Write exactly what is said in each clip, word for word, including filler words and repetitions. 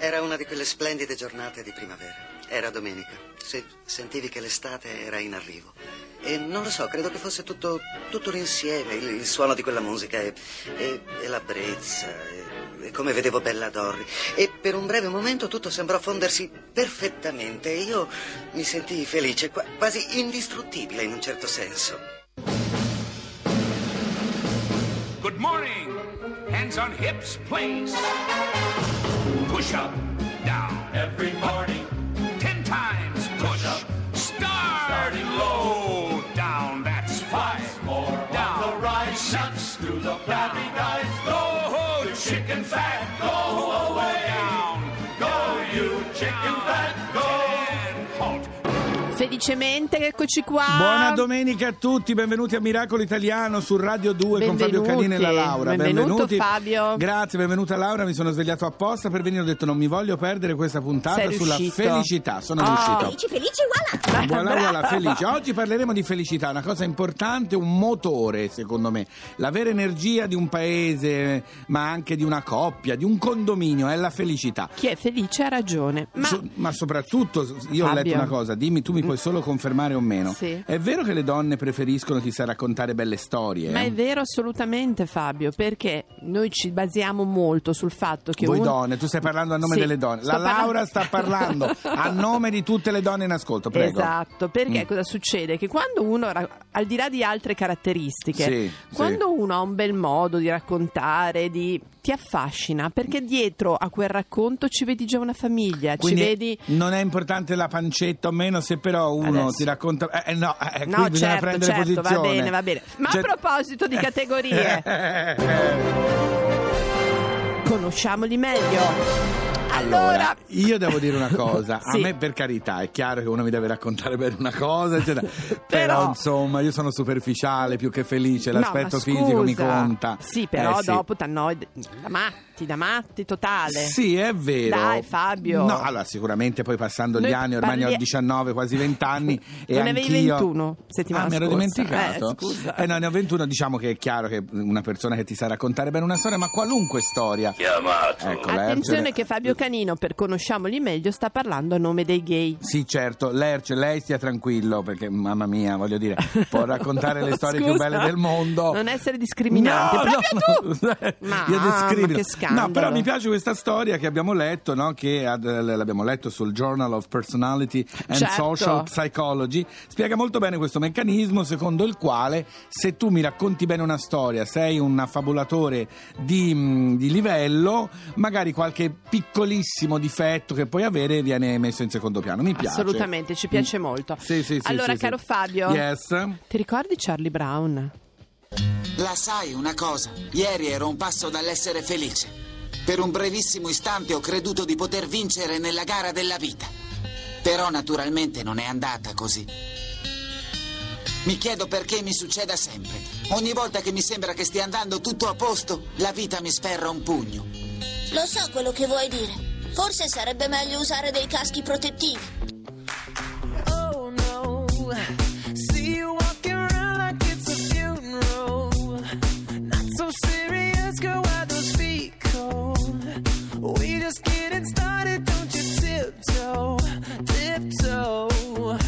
Era una di quelle splendide giornate di primavera. Era domenica. Sì, sentivi che l'estate era in arrivo. E non lo so, credo che fosse tutto, tutto l'insieme, il, il suono di quella musica e, e, e la brezza, e, e come vedevo Bella Dorri. E per un breve momento tutto sembrò fondersi perfettamente e io mi sentii felice, quasi indistruttibile in un certo senso. Good morning! Hands on hips, please! Push up, down, every morning! Ten times, push up, starting low! Shuts through the flabby guys. Go, you chicken fat, go away. Down, go, you chicken fat, go. Halt. Felicemente, eccoci qua. Buona domenica a tutti, benvenuti a Miracolo Italiano su Radio due benvenuti. Con Fabio Canini e la Laura. Benvenuto, benvenuti. Fabio. Grazie, benvenuta Laura, mi sono svegliato apposta per venire, ho detto non mi voglio perdere questa puntata. Sei sulla riuscito. Felicità, sono oh. riuscito. Felici, felici, voilà. Voilà, voilà, felice. Oggi parleremo di felicità, una cosa importante, un motore secondo me. La vera energia di un paese, ma anche di una coppia, di un condominio, è la felicità. Chi è felice ha ragione. Ma, so, ma soprattutto, io Fabio. Ho letto una cosa, dimmi tu mi puoi solo confermare o meno. Sì. È vero che le donne preferiscono, chissà, raccontare belle storie? Ma è vero assolutamente, Fabio, perché noi ci basiamo molto sul fatto che voi un... donne, tu stai parlando a nome sì, delle donne. La parlando... Laura sta parlando a nome di tutte le donne in ascolto, prego. Esatto, perché mm. cosa succede? Che quando uno, al di là di altre caratteristiche, sì, quando sì. uno ha un bel modo di raccontare, di... ti affascina, perché dietro a quel racconto ci vedi già una famiglia. Quindi ci vedi... non è importante la pancetta o meno, se però uno adesso. Ti racconta eh, no, eh, qui no, bisogna certo, prendere certo, posizione. Va bene, va bene. Ma Ger- a proposito di categorie conosciamoli meglio. Allora, io devo dire una cosa, sì. a me per carità è chiaro che uno mi deve raccontare bene una cosa, eccetera. però, però insomma io sono superficiale più che felice, l'aspetto no, fisico mi conta. Sì, però eh, dopo sì. t'annoi da matti, da matti totale. Sì, è vero. Dai Fabio. No, allora sicuramente poi passando Noi gli anni, ormai parli... ho diciannove, quasi venti anni e non anch'io... avevi ventuno settimana ah, scorsa. Ah, mi ero dimenticato. Eh, scusa. Eh no, ne ho ventuno, diciamo che è chiaro che una persona che ti sa raccontare bene una storia, ma qualunque storia. Chiamato. Ecco, attenzione che Fabio Canini per conosciamoli meglio sta parlando a nome dei gay. Sì, certo, Lerce, lei stia tranquillo perché mamma mia, voglio dire, può raccontare le storie Scusa, più belle del mondo. Non essere discriminante, no, proprio no, tu. Ma, io discrimino. Ma che scandalo. No, però mi piace questa storia che abbiamo letto, no, che ad, l'abbiamo letto sul Journal of Personality and certo. Social Psychology. Spiega molto bene questo meccanismo secondo il quale se tu mi racconti bene una storia, sei un affabulatore di, di livello, magari qualche piccolino difetto che puoi avere viene messo in secondo piano. Mi piace assolutamente, ci piace molto. Sì, sì, sì, allora sì, caro sì. Fabio, yes. ti ricordi Charlie Brown? La sai una cosa? Ieri ero un passo dall'essere felice. Per un brevissimo istante ho creduto di poter vincere nella gara della vita. Però naturalmente non è andata così. Mi chiedo perché mi succeda sempre. Ogni volta che mi sembra che stia andando tutto a posto, la vita mi sferra un pugno. Lo so quello che vuoi dire. Forse sarebbe meglio usare dei caschi protettivi. Oh no, see you walking around like it's a funeral. Not so serious, girl, why those feet cold? We just getting started, don't you tiptoe, tiptoe.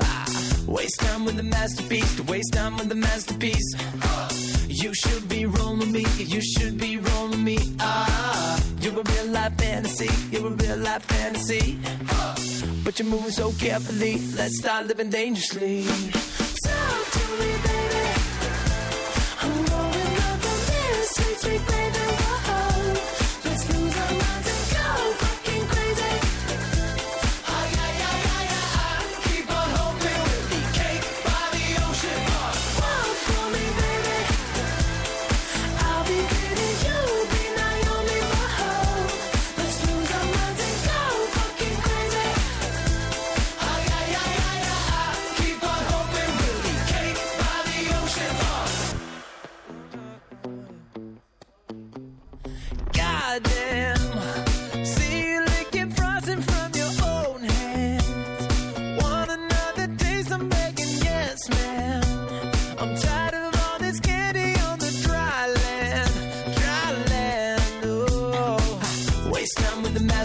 Ah, waste time with the masterpiece, to waste time with the masterpiece. You should be rolling me, you should be rolling me. Ah, you're a real life fantasy, you're a real life fantasy. Uh, but you're moving so carefully, let's start living dangerously. Talk to me, baby. I'm going up on this sweet, sweet baby. Whoa. Let's lose our minds and go fucking crazy. Oh yeah, yeah, yeah, yeah. I keep on hoping we'll be cake by the ocean. Whoa, for me, baby. I'll be giving you the night only.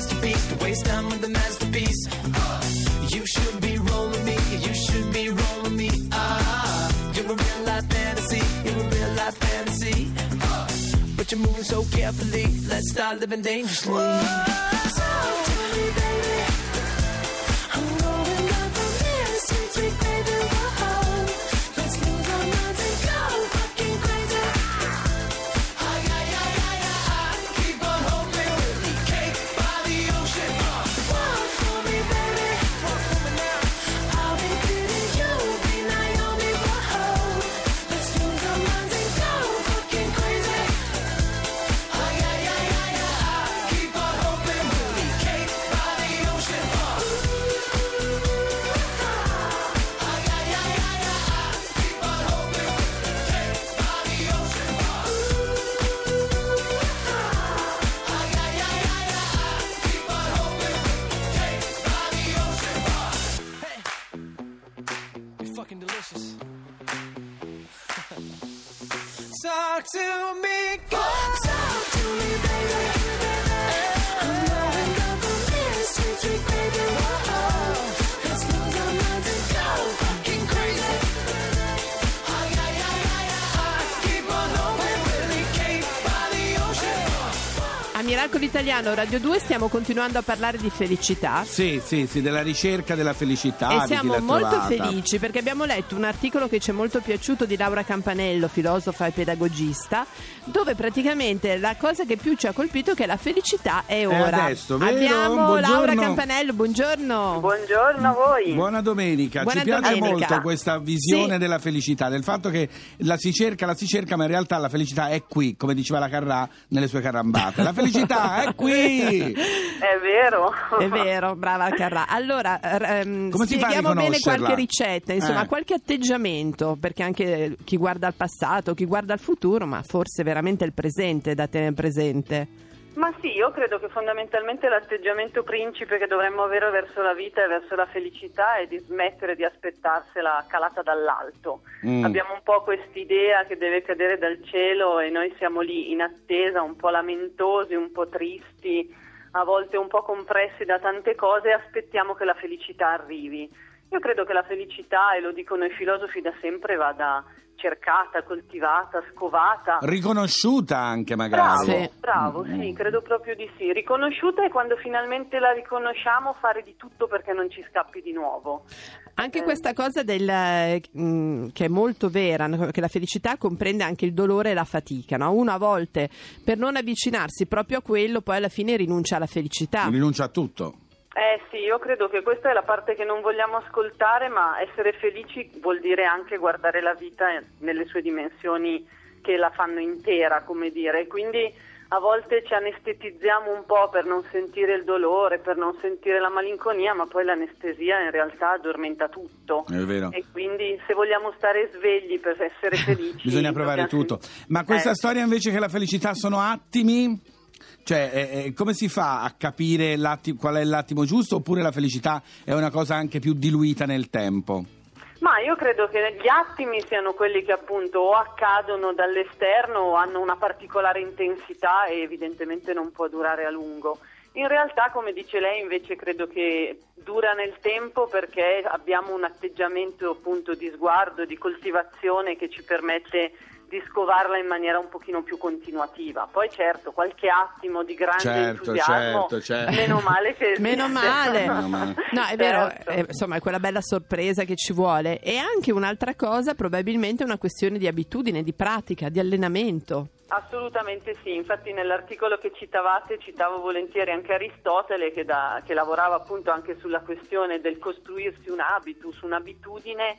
masterpiece, to waste time with the masterpiece. You should be rolling me, you should be rolling me. Ah, you're a real life fantasy, you're a real life fantasy. But you're moving so carefully, let's start living dangerously. Whoa, talk to me, baby. I'm rolling up the mirrors since we played the world. Let's lose our minds and go fucking crazy. Ay, ay, ay, ay, ay, keep on hoping we'll be cake by the ocean. Walk for me, baby. Walk for me now. I'll be good and you'll be Naomi. Whoa, let's lose our minds and go fucking crazy. Ay, ay, ay, ay, ay, keep on hoping we'll be cake by the ocean. Ay, ay, ay, ay, ay, keep on hoping we'll be cake by the ocean. Ay, ay, ay, ay, ay, keep on hoping we'll be cake by the ocean. Hey, you're fucking delicious. Talk to me, girl. Talk to me, baby. I'm rolling up the mirrors since we played the world. Let's lose our minds and go fucking crazy. Ay, ay, ay, ay, ay, keep on hoping we'll be cake by the ocean. A Miracolo Italiano Radio due stiamo continuando a parlare di felicità Sì, sì, sì, della ricerca della felicità. di chi E siamo l'ha molto trovata. felici perché abbiamo letto un articolo che ci è molto piaciuto di Laura Campanello, filosofa e pedagogista, dove praticamente la cosa che più ci ha colpito è che la felicità è ora. adesso, vero? Abbiamo Buongiorno. Laura Campanello, buongiorno. Buongiorno a voi. Buona domenica, Buona ci piace domenica. molto questa visione Sì. della felicità, del fatto che la si cerca, la si cerca, ma in realtà la felicità è qui, come diceva la Carrà nelle sue carambate. La felicità è qui! È vero. È vero, brava Carrà. Allora, r- ehm, Come si fa a spieghiamo bene riconoscerla? qualche ricetta, insomma, Eh. qualche atteggiamento, perché anche chi guarda al passato, chi guarda al futuro, ma forse veramente il presente da tenere presente. Ma sì, io credo che fondamentalmente l'atteggiamento principe che dovremmo avere verso la vita e verso la felicità è di smettere di aspettarsela calata dall'alto. Mm. Abbiamo un po' quest'idea che deve cadere dal cielo e noi siamo lì in attesa, un po' lamentosi, un po' tristi, a volte un po' compressi da tante cose, e aspettiamo che la felicità arrivi. Io credo che la felicità, e lo dicono i filosofi da sempre, vada cercata, coltivata, scovata. Riconosciuta anche magari. Bravo, Sì. bravo, Mm. sì, credo proprio di sì. Riconosciuta, e quando finalmente la riconosciamo fare di tutto perché non ci scappi di nuovo. Anche Eh. questa cosa del, eh, mh, che è molto vera, no? Che la felicità comprende anche il dolore e la fatica, no? Uno a volte, per non avvicinarsi proprio a quello, poi alla fine rinuncia alla felicità. Rinuncia a tutto. Eh sì, io credo che questa è la parte che non vogliamo ascoltare, ma essere felici vuol dire anche guardare la vita nelle sue dimensioni che la fanno intera, come dire. Quindi a volte ci anestetizziamo un po' per non sentire il dolore, per non sentire la malinconia, ma poi l'anestesia in realtà addormenta tutto. È vero. E quindi se vogliamo stare svegli per essere felici... Bisogna provare dobbiamo- tutto. Ma questa Eh. storia invece che la felicità sono attimi... Cioè, eh, eh, come si fa a capire l'atti- qual è l'attimo giusto, oppure la felicità è una cosa anche più diluita nel tempo? Ma io credo che gli attimi siano quelli che appunto o accadono dall'esterno o hanno una particolare intensità e evidentemente non può durare a lungo. In realtà, come dice lei, invece credo che dura nel tempo perché abbiamo un atteggiamento appunto di sguardo, di coltivazione che ci permette di scovarla in maniera un pochino più continuativa. Poi certo, qualche attimo di grande Certo, entusiasmo, certo, certo. meno male che Meno male. Meno male. No, è vero, Certo. eh, insomma, è quella bella sorpresa che ci vuole. E anche un'altra cosa, probabilmente è una questione di abitudine, di pratica, di allenamento. Assolutamente sì, infatti nell'articolo che citavate citavo volentieri anche Aristotele che, da, che lavorava appunto anche sulla questione del costruirsi un habitus, un'abitudine,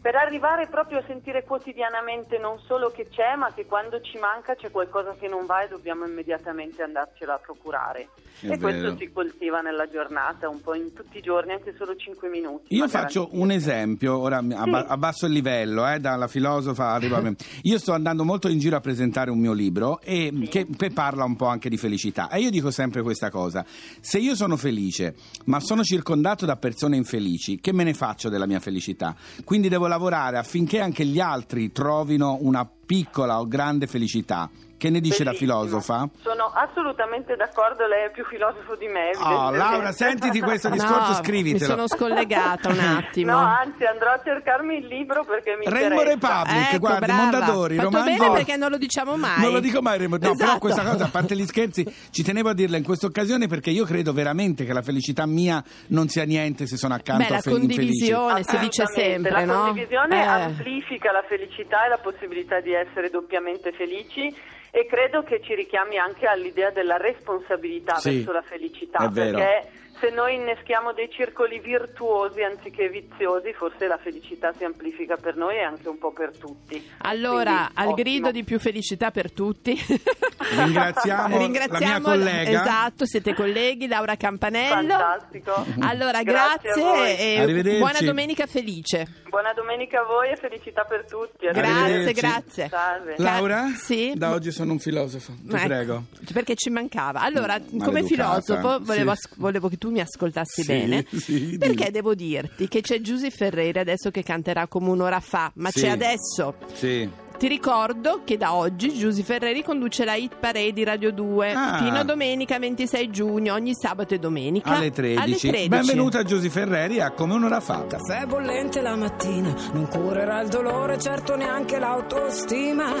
per arrivare proprio a sentire quotidianamente non solo che c'è, ma che quando ci manca c'è qualcosa che non va e dobbiamo immediatamente andarcela a procurare. È e vero. Questo si coltiva nella giornata, un po' in tutti i giorni, anche solo cinque minuti. Io magari. faccio un esempio, ora abba- abbasso il livello, eh, dalla filosofa arrivo a me. Io sto andando molto in giro a presentare un mio libro e Sì. che, che parla un po' anche di felicità. E io dico sempre questa cosa: se io sono felice, ma sono circondato da persone infelici, che me ne faccio della mia felicità? Quindi devo lavorare affinché anche gli altri trovino una piccola o grande felicità Che ne dice Bellissimo. La filosofa? Sono assolutamente d'accordo, lei è più filosofo di me. Oh, Laura, sentiti questo discorso, no, scrivitelo. Mi sono scollegata un attimo. No, anzi, andrò a cercarmi il libro perché mi Rainbow interessa. Rainbow Republic, ecco, guardi, brava. Mondadori, fatto romanzo. Bene, perché non lo diciamo mai. Non lo dico mai, Rainbow. No, esatto. Però questa cosa, a parte gli scherzi, ci tenevo a dirla in questa occasione perché io credo veramente che la felicità mia non sia niente se sono accanto Beh, a felici. Beh, la condivisione, si dice sempre, la no? condivisione eh. amplifica la felicità e la possibilità di essere doppiamente felici. E credo che ci richiami anche all'idea della responsabilità sì, verso la felicità, perché se noi inneschiamo dei circoli virtuosi anziché viziosi, forse la felicità si amplifica per noi e anche un po' per tutti. Allora, quindi, al ottimo grido di più felicità per tutti, ringraziamo, ringraziamo la mia collega. Esatto, siete colleghi, Laura Campanello. Fantastico. Allora, grazie, grazie e buona domenica felice. Buona domenica a voi e felicità per tutti. Grazie, grazie. Salve. Laura? Sì. Da oggi sono un filosofo, ti ecco, prego. Perché ci mancava. Allora, maleducata, come filosofo volevo, sì. as- volevo che tu mi ascoltassi sì, bene, sì, perché sì. devo dirti che c'è Giusy Ferreri adesso che canterà come un'ora fa, ma sì. c'è adesso. Sì. Ti ricordo che da oggi Giusy Ferreri conduce la Hit Parade di Radio due ah. fino a domenica ventisei giugno, ogni sabato e domenica alle tredici. alle tredici. Benvenuta Giusy Ferreri a Come un'ora fa. Caffè bollente la mattina, non curerà il dolore, certo neanche l'autostima.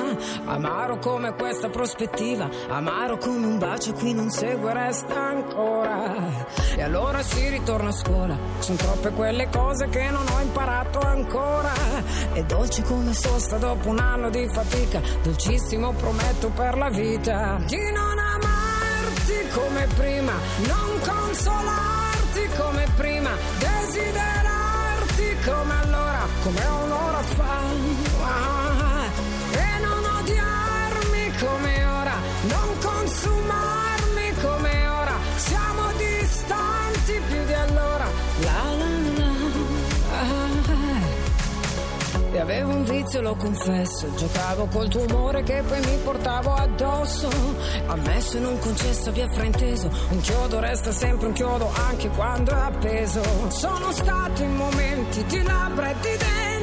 Amaro come questa prospettiva, amaro come un bacio, qui non segue, resta ancora. E allora si ritorna a scuola, sono troppe quelle cose che non ho imparato ancora. E dolci come sosta dopo un anno di fatica, dolcissimo prometto per la vita di non amarti come prima, non consolarti come prima, desiderarti come allora, come un'ora fa, ah, e non odiarmi come ora, non consumarmi come ora, siamo distanti più di allora, la la la, ah. E avevo un vizio, lo confesso, giocavo col tuo umore che poi mi portavo addosso. Ammesso e non concesso, via frainteso, un chiodo resta sempre un chiodo anche quando è appeso. Sono stati momenti di labbra e di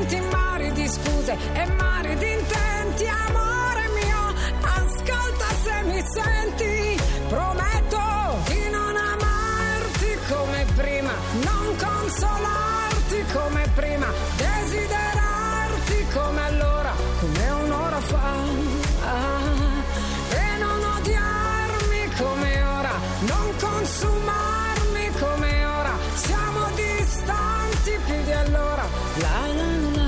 denti, mari di scuse e mari di intenti. Amore mio, ascolta se mi senti, prometto di non amarti come prima, non consolarti come prima, desidero come allora, come un'ora fa, ah, e non odiarmi come ora, non consumarmi come ora, siamo distanti più di allora, la la la,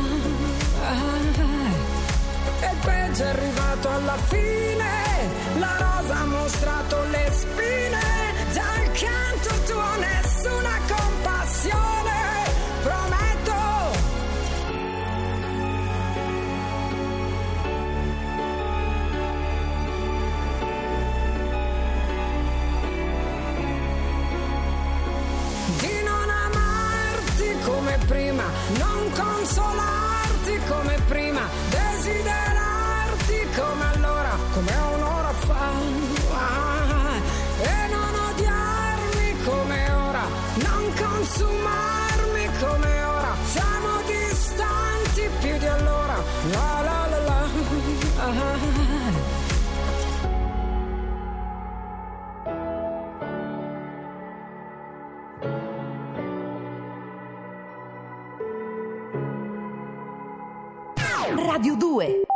ah, e peggio è arrivato alla fine, la rosa ha mostrato le spine, dal canto tuo nessuna compassione, prometto. Prima, non consolarti come prima, desiderarti come allora, come un'ora fa, ah, e non odiarmi come ora, non consumarmi come ora, siamo distanti più di allora, la la la la, ah. Radio due